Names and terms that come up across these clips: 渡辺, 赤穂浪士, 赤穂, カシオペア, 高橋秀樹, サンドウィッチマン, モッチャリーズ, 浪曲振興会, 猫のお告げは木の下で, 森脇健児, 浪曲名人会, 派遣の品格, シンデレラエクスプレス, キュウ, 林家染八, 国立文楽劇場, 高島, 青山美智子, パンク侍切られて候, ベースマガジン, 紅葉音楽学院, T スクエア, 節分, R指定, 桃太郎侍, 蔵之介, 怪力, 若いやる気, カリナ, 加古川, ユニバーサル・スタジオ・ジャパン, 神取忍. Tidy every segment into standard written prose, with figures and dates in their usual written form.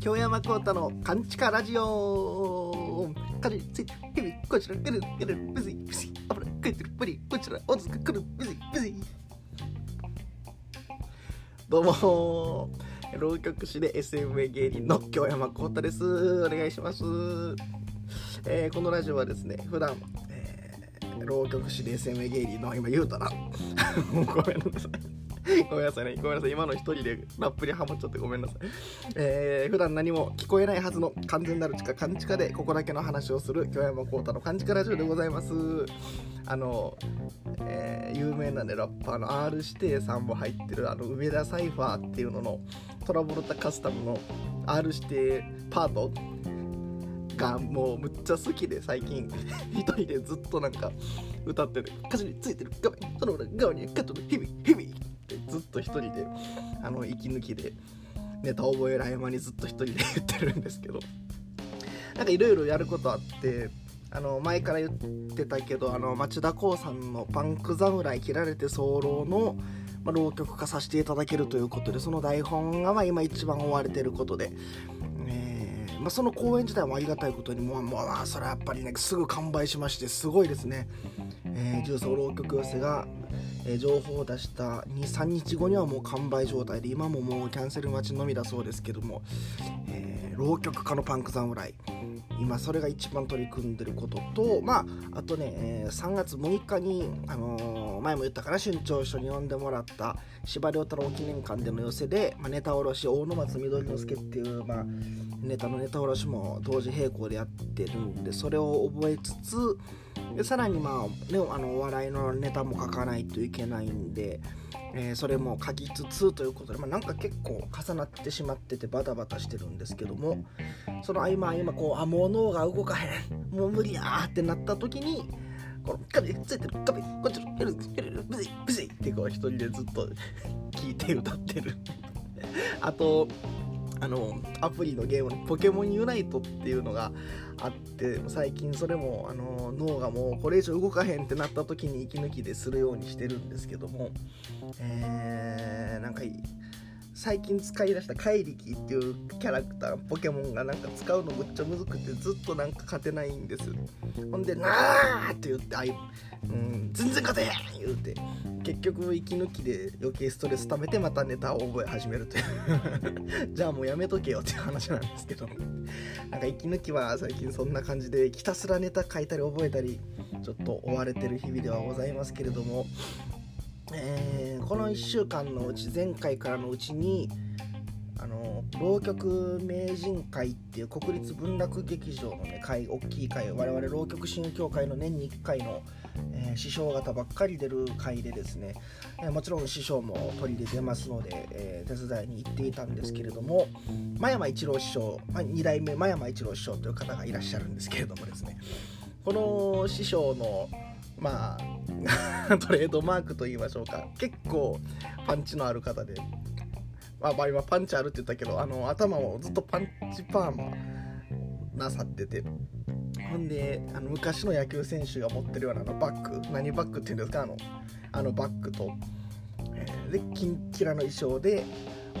京山幸太のカンチカラジオ。カジついてヘビこちらくるくるブズブズあぶらくいてるブリこちらおずくくるブズブズ。どうも浪曲師で SMA 芸人の京山幸太です。お願いします。このラジオはですね、普段浪曲師で SMA 芸人の今言うたなごめんなさいごめんなさいね、ごめんなさい、今の一人でラップにハマっちゃってごめんなさい、普段何も聞こえないはずの完全なる地下勘地下でここだけの話をする京山幸太の勘地下ラジオでございます。有名なねラッパーの R 指定さんも入ってる梅田サイファーっていうののトラボルタカスタムの R 指定パートがもうむっちゃ好きで、最近一人でずっとなんか歌ってて、歌詞についてる画面その裏側にカットの日々ずっと一人で息抜きでネタ覚える合間にずっと一人で言ってるんですけど、なんかいろいろやることあって、前から言ってたけど町田光さんのパンク侍切られて候の、浪曲化させていただけるということで、その台本が今一番追われてることで、その公演自体もありがたいことにもうそれはやっぱりねすぐ完売しまして、すごいですね。重曹浪曲寄せが情報を出した 2,3 日後にはもう完売状態で、今ももうキャンセル待ちのみだそうですけども、浪曲家のパンク侍今それが一番取り組んでることと、あとね3月6日に、前も言ったから春長書に呼んでもらった司馬遼太郎記念館での寄せで、ネタおろし大野松緑之助っていう、ネタおろしも同時並行でやってるんで、それを覚えつつで、さらにお笑いのネタも書かないといけないんで、それも書きつつということで、なんか結構重なってしまっててバタバタしてるんですけども、その今こうもう脳が動かへん、もう無理やーってなった時にこの壁ついてる壁こっちのブジブジってこう一人でずっと聴いて歌ってるあとアプリのゲームのポケモンユナイトっていうのがあって、最近それも脳がもうこれ以上動かへんってなった時に息抜きでするようにしてるんですけども、なんか最近使い出した怪力っていうキャラクターポケモンがなんか使うのむっちゃむずくて、ずっとなんか勝てないんです。ほんでなーって言って全然勝てへん言うて、結局息抜きで余計ストレス溜めてまたネタを覚え始めるというじゃあもうやめとけよっていう話なんですけど、なんか息抜きは最近そんな感じでひたすらネタ書いたり覚えたりちょっと追われてる日々ではございますけれども、この1週間のうち前回からのうちに浪曲名人会っていう国立文楽劇場のね会、大きい会、我々浪曲振興会の年に1回の、師匠方ばっかり出る会でですね、もちろん師匠も取り入れてますので、手伝いに行っていたんですけれども、真山一郎師匠、2代目真山一郎師匠という方がいらっしゃるんですけれどもですね、この師匠のトレードマークと言いましょうか、結構パンチのある方で、今パンチあるって言ったけど頭をずっとパンチパーマなさってて、ほんで昔の野球選手が持ってるようなバッグ、何バッグっていうんですか、あのバッグと、でキンキラの衣装で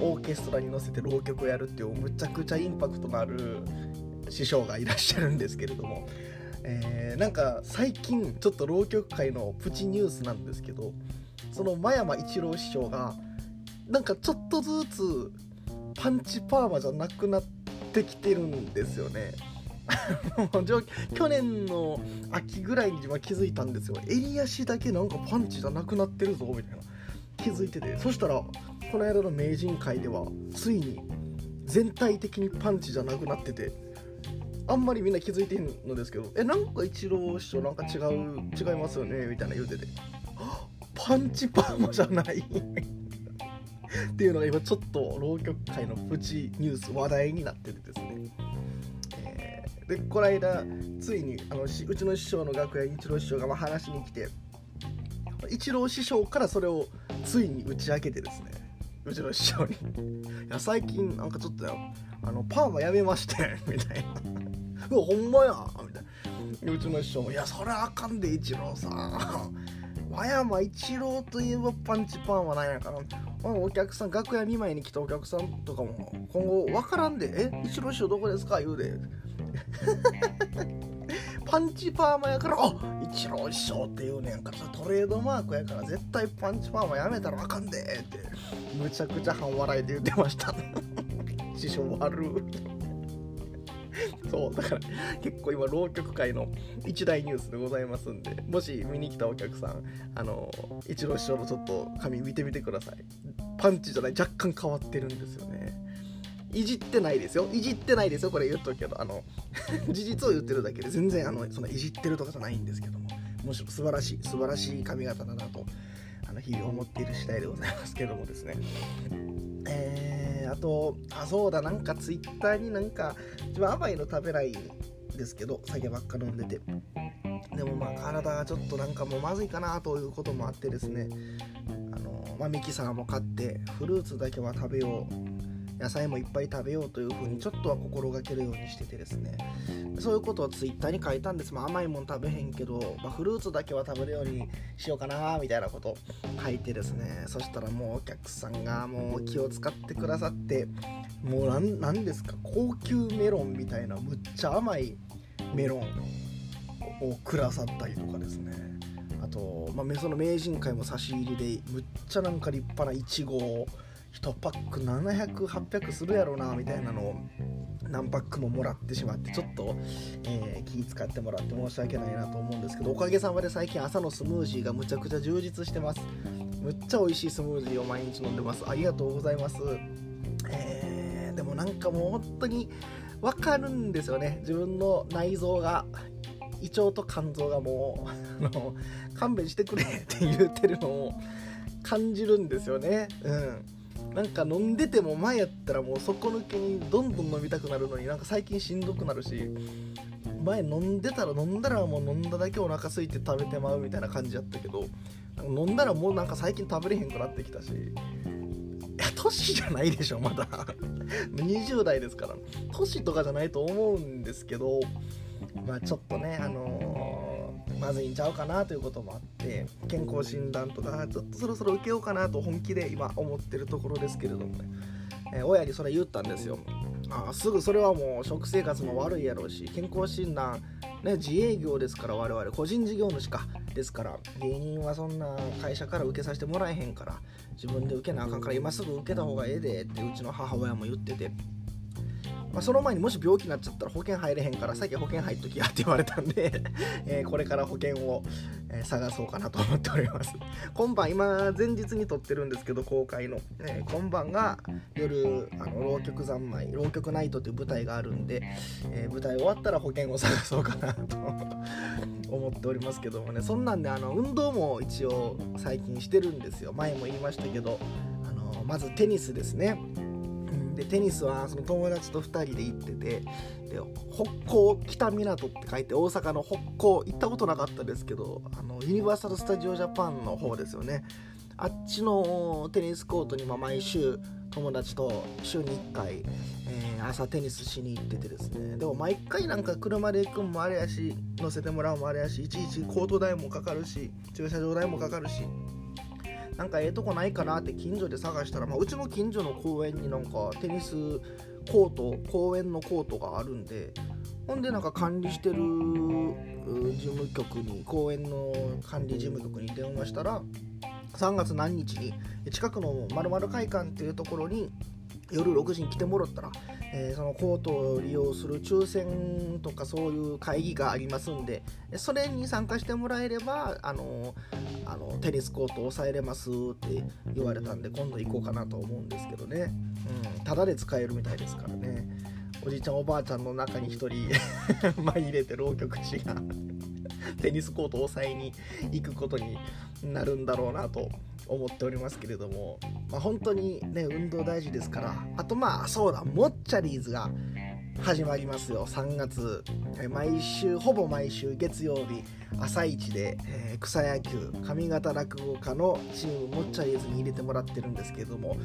オーケストラに乗せて浪曲をやるっていうむちゃくちゃインパクトのある師匠がいらっしゃるんですけれども、なんか最近ちょっと浪曲界のプチニュースなんですけど、その真山一郎師匠がなんかちょっとずつパンチパーマじゃなくなってきてるんですよね去年の秋ぐらいに気づいたんですよ。襟足だけなんかパンチじゃなくなってるぞみたいな気づいてて、そしたらこの間の名人会ではついに全体的にパンチじゃなくなってて、あんまりみんな気づいてるのですけど、なんか一郎師匠なんか違いますよねみたいな言うてて、パンチパーマじゃないっていうのが今ちょっと浪曲界のプチニュース、話題になっててですね、でこの間ついにうちの師匠の楽屋に一郎師匠が話しに来て、一郎師匠からそれをついに打ち明けてですね、うちの師匠にいや最近なんかちょっとパーマやめましてみたいなうわほんまやみたいな、うちの師匠もいやそれあかんで一郎さん和山一郎といえばパンチパーンはないのかな。お客さん、楽屋見舞いに来たお客さんとかも今後分からんで、一郎師匠どこですか言うでパンチパーマやから、あ、一郎師匠って言うねんから、トレードマークやから絶対パンチパーマやめたらあかんでってむちゃくちゃ半笑いで言ってました師匠悪そうだから結構今浪曲界の一大ニュースでございますんで、もし見に来たお客さん、一郎師匠のちょっと髪見てみてください。パンチじゃない、若干変わってるんですよね。いじってないですよ、いじってないですよ、これ言っとくけど、事実を言ってるだけで、全然そのいじってるとかじゃないんですけども、むしろ素晴らしい髪型だなと日々思っている次第でございますけどもですね。あと、そうだ、なんかツイッターになんか自分甘いの食べないんですけど、酒ばっか飲んでて、でもまあ体がちょっとなんかもうまずいかなということもあってですね、ミキサーも買ってフルーツだけは食べよう、野菜もいっぱい食べようというふうにちょっとは心がけるようにしててですね、そういうことをツイッターに書いたんです。まあ、甘いもん食べへんけど、フルーツだけは食べるようにしようかなみたいなこと書いてですね、そしたらもうお客さんがもう気を使ってくださって、もうなんですか、高級メロンみたいなむっちゃ甘いメロンをくださったりとかですね、あと、その名人会も差し入れでむっちゃなんか立派なイチゴを1パック700、800するやろなみたいなのを何パックももらってしまって、ちょっと、気使ってもらって申し訳ないなと思うんですけど、おかげさまで最近朝のスムージーがむちゃくちゃ充実してます。むっちゃ美味しいスムージーを毎日飲んでます。ありがとうございます。でもなんかもう本当に分かるんですよね、自分の内臓が、胃腸と肝臓がもう勘弁してくれって言ってるのを感じるんですよね。なんか飲んでても、前やったらもう底抜けにどんどん飲みたくなるのに、なんか最近しんどくなるし、前飲んだらもう飲んだだけお腹空いて食べてまうみたいな感じやったけど、飲んだらもうなんか最近食べれへんくなってきたし、年じゃないでしょまだ20代ですから、年とかじゃないと思うんですけど、ちょっとね、まずいんちゃうかなということもあって、健康診断とかちょっとそろそろ受けようかなと本気で今思ってるところですけれどもね、親にそれ言ったんですよ。すぐそれはもう食生活も悪いやろうし、健康診断ね、自営業ですから、我々個人事業主かですから、芸人はそんな会社から受けさせてもらえへんから、自分で受けなあかんから今すぐ受けた方がええでってうちの母親も言ってて、その前にもし病気になっちゃったら保険入れへんから、さっき保険入っときやって言われたんでこれから保険を探そうかなと思っております。今晩、今前日に撮ってるんですけど、公開の、今晩が夜浪曲三昧、浪曲ナイトという舞台があるんで、舞台終わったら保険を探そうかなと思っておりますけどもね。そんなんで運動も一応最近してるんですよ。前も言いましたけど、まずテニスですね。でテニスはその友達と2人で行ってて、で北港北港って書いて大阪の北港、行ったことなかったですけど、ユニバーサル・スタジオ・ジャパンの方ですよね。あっちのテニスコートに毎週友達と週に1回、朝テニスしに行っててですね、でも毎回なんか車で行くんもあれやし、乗せてもらうもあれやし、いちいちコート代もかかるし、駐車場代もかかるし、なんかとこないかなって近所で探したら、うちの近所の公園になんかテニスコート、公園のコートがあるんで、ほんでなんか管理してる事務局に、公園の管理事務局に電話したら、3月何日に近くの〇〇会館っていうところに夜6時に来てもらったら、そのコートを利用する抽選とかそういう会議がありますんで、それに参加してもらえればテニスコートを抑えれますって言われたんで、今度行こうかなと思うんですけどね。タダで使えるみたいですからね。おじいちゃんおばあちゃんの中に一人紛れて浪曲師がテニスコートを抑えに行くことになるんだろうなと思っておりますけれども、本当にね、運動大事ですから。あとそうだ、モッチャリーズが始まりますよ、3月。ほぼ毎週月曜日朝一で、草野球上方落語家のチームモッチャリーズに入れてもらってるんですけれども、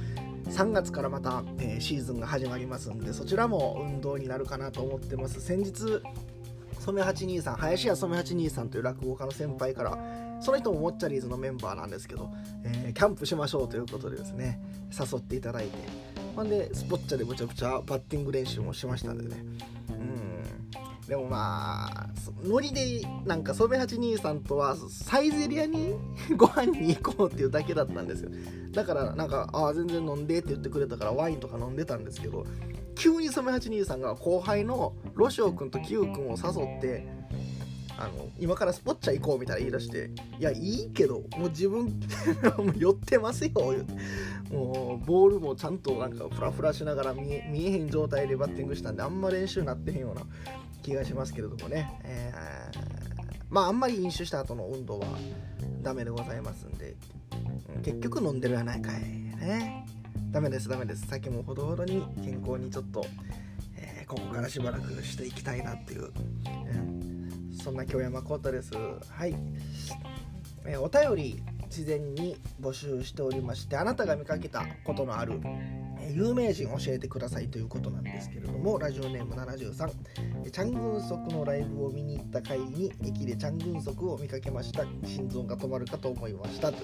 3月からまた、シーズンが始まりますんで、そちらも運動になるかなと思ってます。先日染八兄さん、林家染八兄さんという落語家の先輩から、その人もモッチャリーズのメンバーなんですけど、キャンプしましょうということでですね、誘っていただいて、ほんでスポッチャでむちゃくちゃバッティング練習もしましたんでね。でもまあノリでなんか染八兄さんとはサイゼリアにご飯に行こうっていうだけだったんですよ。だからなんかあ全然飲んでって言ってくれたからワインとか飲んでたんですけど、急に染八兄さんが後輩のロシオ君とキュウ君を誘って、今からスポッチャ行こうみたいな言い出して、いやいいけどもう自分もう寄ってますよ、もうボールもちゃんとなんかフラフラしながら見えへん状態でバッティングしたんで、あんま練習になってへんような気がしますけれどもね、まああんまり飲酒した後の運動はダメでございますんで、結局飲んでるやないかいね。ダメです。酒もほどほどに、健康にちょっと、ここからしばらくしていきたいなっていう、そんな京山浩太です。はい、お便り事前に募集しておりまして、あなたが見かけたことのある有名人教えてくださいということなんですけれども、ラジオネーム73、チャン・グンソクのライブを見に行った帰りに駅でチャン・グンソクを見かけました。心臓が止まるかと思いましたと。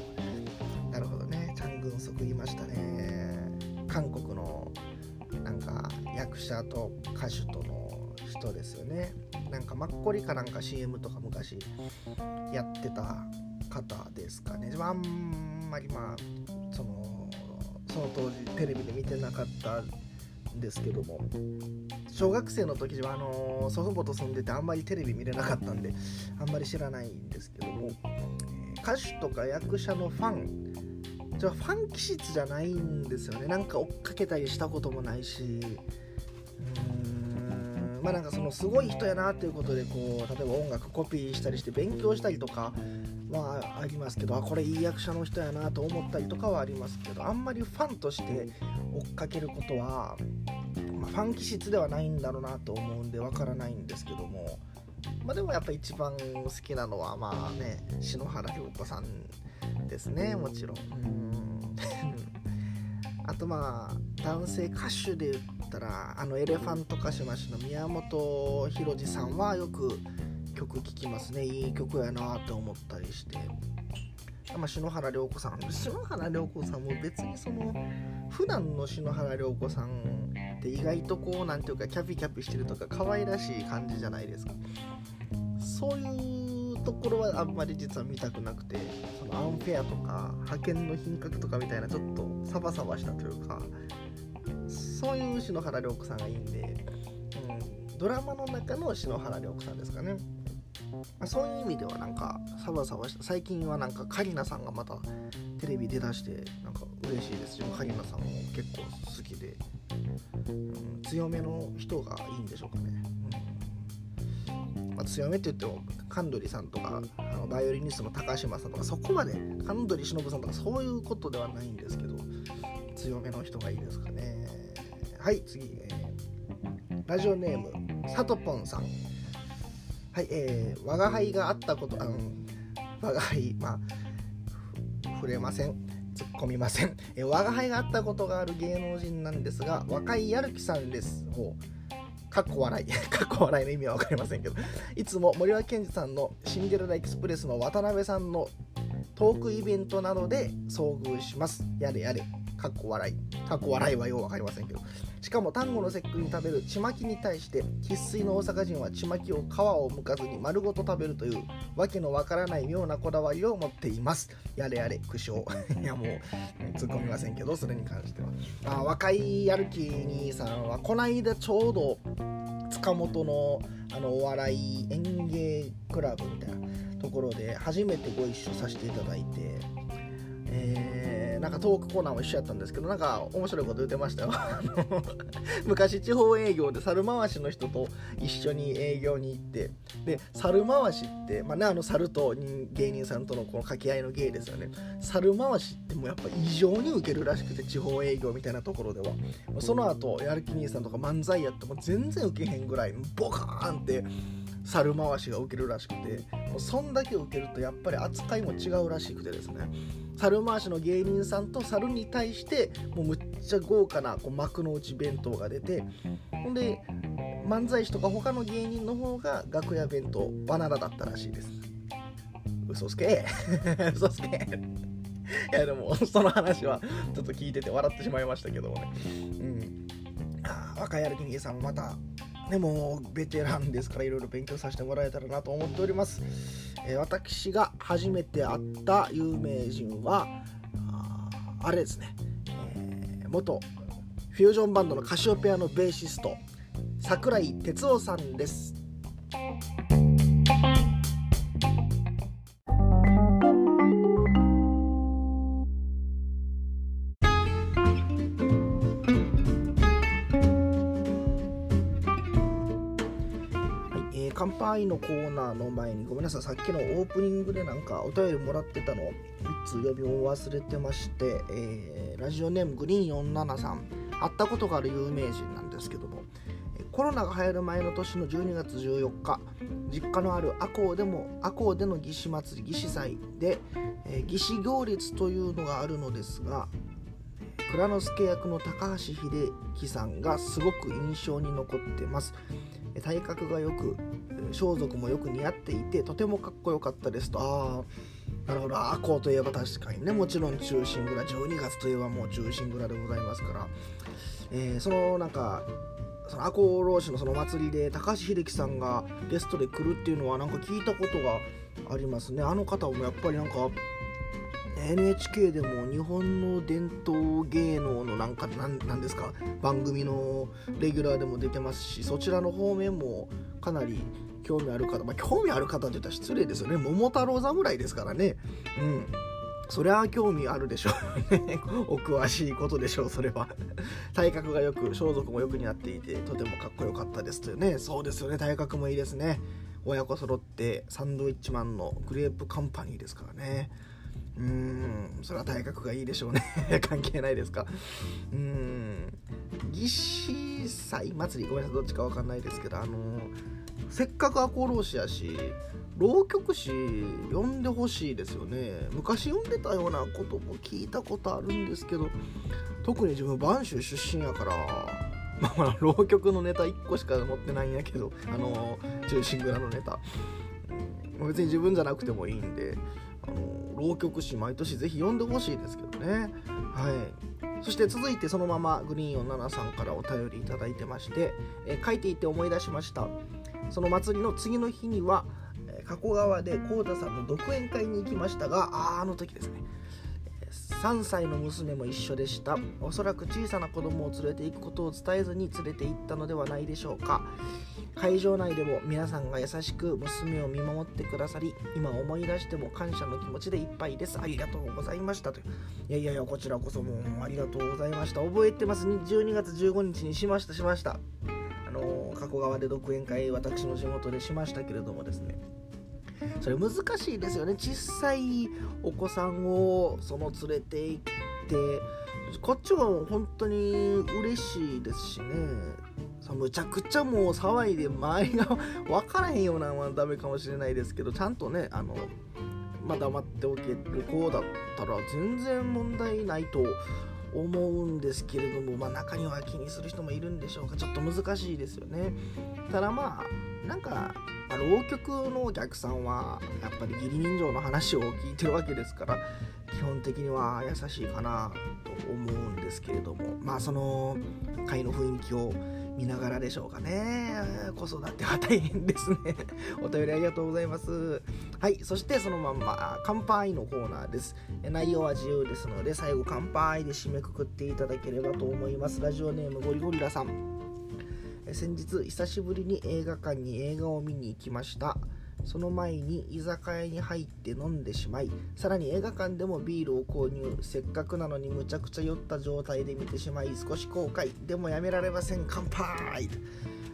なるほどね、チャン・グンソクいましたね。韓国のなんか役者と歌手との人ですよね。なんかマッコリかなんか CM とか昔やってた方ですかね。あんまりまあその当時テレビで見てなかったんですけども、小学生の時は祖父母と住んでてあんまりテレビ見れなかったんであんまり知らないんですけども、歌手とか役者のファンじゃあファン気質じゃないんですよね。なんか追っかけたりしたこともないし、まあなんかそのすごい人やなということでこう例えば音楽コピーしたりして勉強したりとかまあありますけど、これいい役者の人やなと思ったりとかはありますけど、あんまりファンとして追っかけることは、まあ、ファン気質ではないんだろうなと思うんでわからないんですけども、まあでもやっぱり一番好きなのはまあね、篠原涼子さんですね、もちろん。あとまあ男性歌手で言ったらエレファント歌手マシの宮本浩次さんはよく曲聴きますね。いい曲やなって思ったりして、篠原涼子さんも別にその普段の篠原涼子さんって意外とこうなんていうかキャピキャピしてるとか可愛らしい感じじゃないですか。そういうところはあんまり実は見たくなくて、そのアンフェアとか派遣の品格とかみたいなちょっとサバサバしたというか、そういう篠原涼子さんがいいんで、ドラマの中の篠原涼子さんですかね。そういう意味ではなんかサバサバした、最近はなんかカリナさんがまたテレビ出だしてなんか嬉しいです。自分カリナさんも結構好きで、強めの人がいいんでしょうかね、強めって言っても神取さんとかバイオリニストの高島さんとかそこまで神取忍さんとかそういうことではないんですけど、強めの人がいいですかね。はい次、ラジオネームさとぽんさん。はい、我が輩があったこと、我が輩、まあ、触れません、突っ込みません、我が輩があったことがある芸能人なんですが、若いやる気さんです。かっこ笑い。かっこ笑いの意味は分かりませんけど、いつも森脇健児さんのシンデレラエクスプレスの渡辺さんのトークイベントなどで遭遇します。やれやれ。かっこ笑い。かっこ笑いはよう分かりませんけど、しかも端午の節句に食べるちまきに対して生粋の大阪人はちまきを皮を剥かずに丸ごと食べるというわけのわからない妙なこだわりを持っています。やれやれ苦笑。いやもう突っ込みませんけど、それに関しては若いやる気兄さんはこないだちょうど塚本のお笑い演芸クラブみたいなところで初めてご一緒させていただいて、なんかトークコーナーも一緒やったんですけど、なんか面白いこと言ってましたよ。昔地方営業で猿回しの人と一緒に営業に行って、で猿回しってまあね、猿と芸人さんとのこの掛け合いの芸ですよね。猿回しってもうやっぱ異常にウケるらしくて、地方営業みたいなところではその後やる気兄さんとか漫才やっても全然ウケへんぐらいボカーンって猿回しがウケるらしくて、もうそんだけウケるとやっぱり扱いも違うらしくてですね、猿回しの芸人さんと猿に対してもうむっちゃ豪華なこう幕の内弁当が出て、ほんで漫才師とか他の芸人の方が楽屋弁当バナナだったらしいです。嘘つけ嘘つけいやでもその話はちょっと聞いてて笑ってしまいましたけどもね、若いアルピニエさんまたでもベテランですからいろいろ勉強させてもらえたらなと思っております。私が初めて会った有名人はあれですね、元フュージョンバンドのカシオペアのベーシスト櫻井哲夫さんです。乾杯のコーナーの前にごめんなさい、さっきのオープニングでなんかお便りもらってたの1通読みを忘れてまして、ラジオネームグリーン47さん、会ったことがある有名人なんですけども、コロナが流行る前の年の12月14日実家のある赤穂での義士祭り、義士祭で、義士行列というのがあるのですが、蔵之介役の高橋秀樹さんがすごく印象に残ってます。体格がよく装束もよく似合っていてとてもかっこよかったですと。なるほど、赤穂といえば確かにね、もちろん忠臣蔵、12月といえばもう忠臣蔵でございますから、その赤穂浪士のその祭りで高橋秀樹さんがゲストで来るっていうのはなんか聞いたことがありますね。あの方もやっぱりなんかNHK でも日本の伝統芸能のなんですか番組のレギュラーでも出てますし、そちらの方面もかなり興味ある方、興味ある方って言ったら失礼ですよね、桃太郎侍ですからね。そりゃ興味あるでしょうねお詳しいことでしょう、それは体格がよく装束もよく似合っていてとてもかっこよかったですというね。そうですよね、体格もいいですね。親子揃ってサンドウィッチマンのグレープカンパニーですからね。それは体格がいいでしょうね関係ないですか。義士祭祭り、ごめんなさいどっちかわかんないですけど、せっかく赤穂浪士やし浪曲師呼んでほしいですよね。昔呼んでたようなことも聞いたことあるんですけど、特に自分播州出身やから、浪曲のネタ1個しか持ってないんやけど、忠臣蔵のネタ、別に自分じゃなくてもいいんで、浪曲師毎年ぜひ呼んでほしいですけどね。そして続いてそのままグリーン47さんからお便りいただいてまして、書いていて思い出しました。その祭りの次の日には加古川で幸田さんの独演会に行きましたが、あの時ですね、3歳の娘も一緒でした。おそらく小さな子供を連れて行くことを伝えずに連れて行ったのではないでしょうか。会場内でも皆さんが優しく娘を見守ってくださり、今思い出しても感謝の気持ちでいっぱいです。ありがとうございましたと。いやこちらこそもうありがとうございました。覚えてますね、12月15日にしました。加古川で独演会、私の地元でしましたけれどもですね、それ難しいですよね。小さいお子さんをその連れて行って、こっちは本当に嬉しいですしね。むちゃくちゃもう騒いで周りが分からへんようなのはダメかもしれないですけど、ちゃんとね、黙っておける子だったら全然問題ないと思うんですけれども、中には気にする人もいるんでしょうか。ちょっと難しいですよね。ただ浪曲のお客さんはやっぱり義理人情の話を聞いてるわけですから、基本的には優しいかなと思うんですけれども、その会の雰囲気を見ながらでしょうかね。子育ては大変ですねお便りありがとうございます。そしてそのまんま乾杯のコーナーです。内容は自由ですので、最後乾杯で締めくくっていただければと思います。ラジオネームゴリゴリラさん、先日久しぶりに映画館に映画を見に行きました。その前に居酒屋に入って飲んでしまい、さらに映画館でもビールを購入、せっかくなのにむちゃくちゃ酔った状態で見てしまい少し後悔、でもやめられません。乾杯。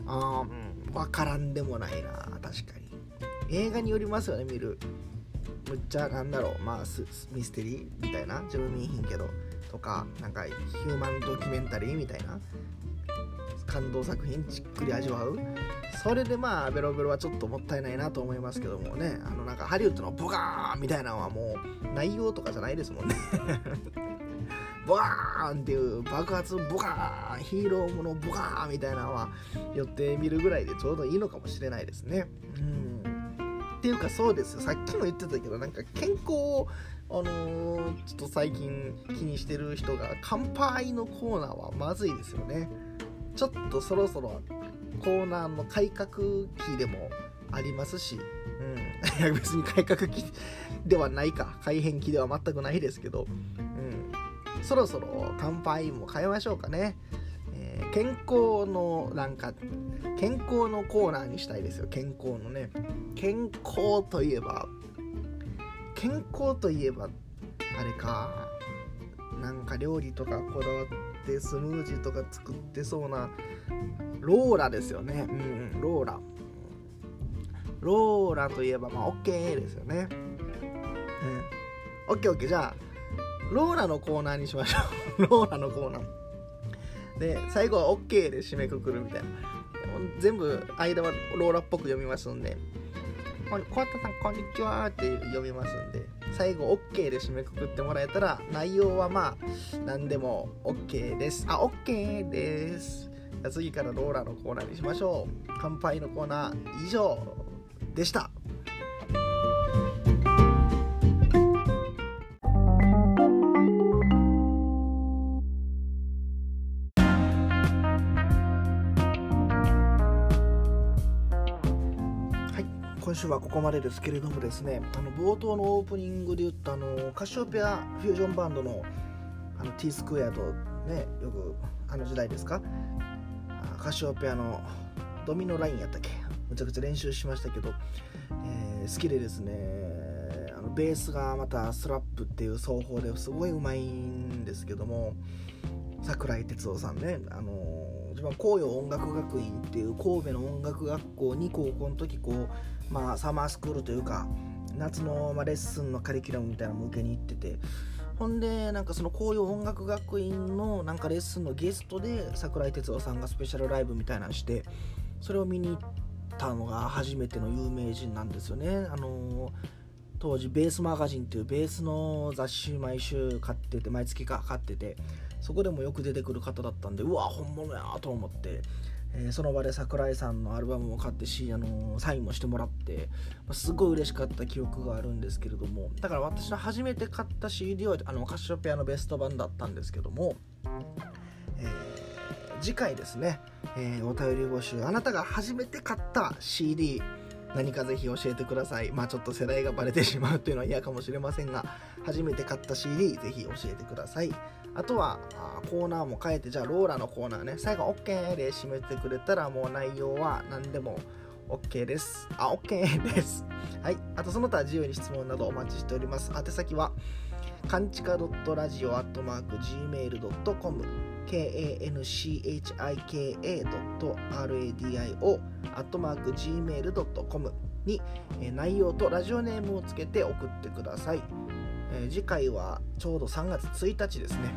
わからんでもないな。確かに映画によりますよね。見るむっちゃミステリーみたいな、自分見えひんけどとか、ヒューマンドキュメンタリーみたいな感動作品じっくり味わう。それでベロベロはちょっともったいないなと思いますけどもね。ハリウッドのボガーンみたいなのはもう内容とかじゃないですもんねボカーンっていう爆発ボカーン、ヒーローものボカーンみたいなのは寄ってみるぐらいでちょうどいいのかもしれないですね。っていうかそうですよ、さっきも言ってたけど、なんか健康をちょっと最近気にしてる人が乾杯のコーナーはまずいですよね。ちょっとそろそろコーナーの改革期でもありますし、別に改革期ではないか、改変期では全くないですけど、そろそろ乾杯も変えましょうかね。健康のコーナーにしたいですよ。健康のね、健康といえばあれか、なんか料理とかこだわってスムージーとか作ってそうなローラですよね。ローラといえばまあ OK ですよね。OK じゃあローラのコーナーにしましょう。ローラのコーナーで最後は OK で締めくくるみたいな、全部間はローラっぽく読みますんで、小畑さんこんにちはって読みますんで、最後 OK で締めくくってもらえたら内容はまあ何でも OK です。OK です。次からローラのコーナーにしましょう。乾杯のコーナー以上でした。今週はここまでですけれどもですね、冒頭のオープニングで言ったカシオペアフュージョンバンドのT スクエアとね、よく時代ですか、カシオペアのドミノラインやったっけ、むちゃくちゃ練習しましたけど、好きでですね、ベースがまたスラップっていう奏法ですごい上手いんですけども、桜井哲夫さんね、自分は紅葉音楽学院っていう神戸の音楽学校に高校の時サマースクールというか夏の、レッスンのカリキュラムみたいなのも受けに行ってて、ほんでなんかその紅葉音楽学院のなんかレッスンのゲストで桜井哲夫さんがスペシャルライブみたいなのして、それを見に行ったのが初めての有名人なんですよね。当時ベースマガジンっていうベースの雑誌毎週買ってて、毎月か買ってて、そこでもよく出てくる方だったんで、うわ本物やと思って、その場で桜井さんのアルバムを買ってし、サインもしてもらって、すごい嬉しかった記憶があるんですけれども、だから私の初めて買った CD はカシオペアのベスト版だったんですけども、次回ですね、お便り募集、あなたが初めて買った CD、何かぜひ教えてください。ちょっと世代がバレてしまうというのは嫌かもしれませんが、初めて買った CD ぜひ教えてください。あとはコーナーも変えて、じゃあローラのコーナーね、最後 OK で締めてくれたらもう内容は何でも OK です。OK です。はい、あとその他自由に質問などお待ちしております。宛先はかんちか .radio@gmail.com kanchika.radio@gmail.com に内容とラジオネームをつけて送ってください。次回はちょうど3月1日ですね。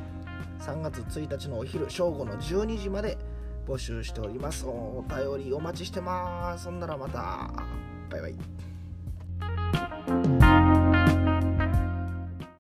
3月1日のお昼、正午の12時まで募集しております。お便りお待ちしてます。そんならまた。バイバイ。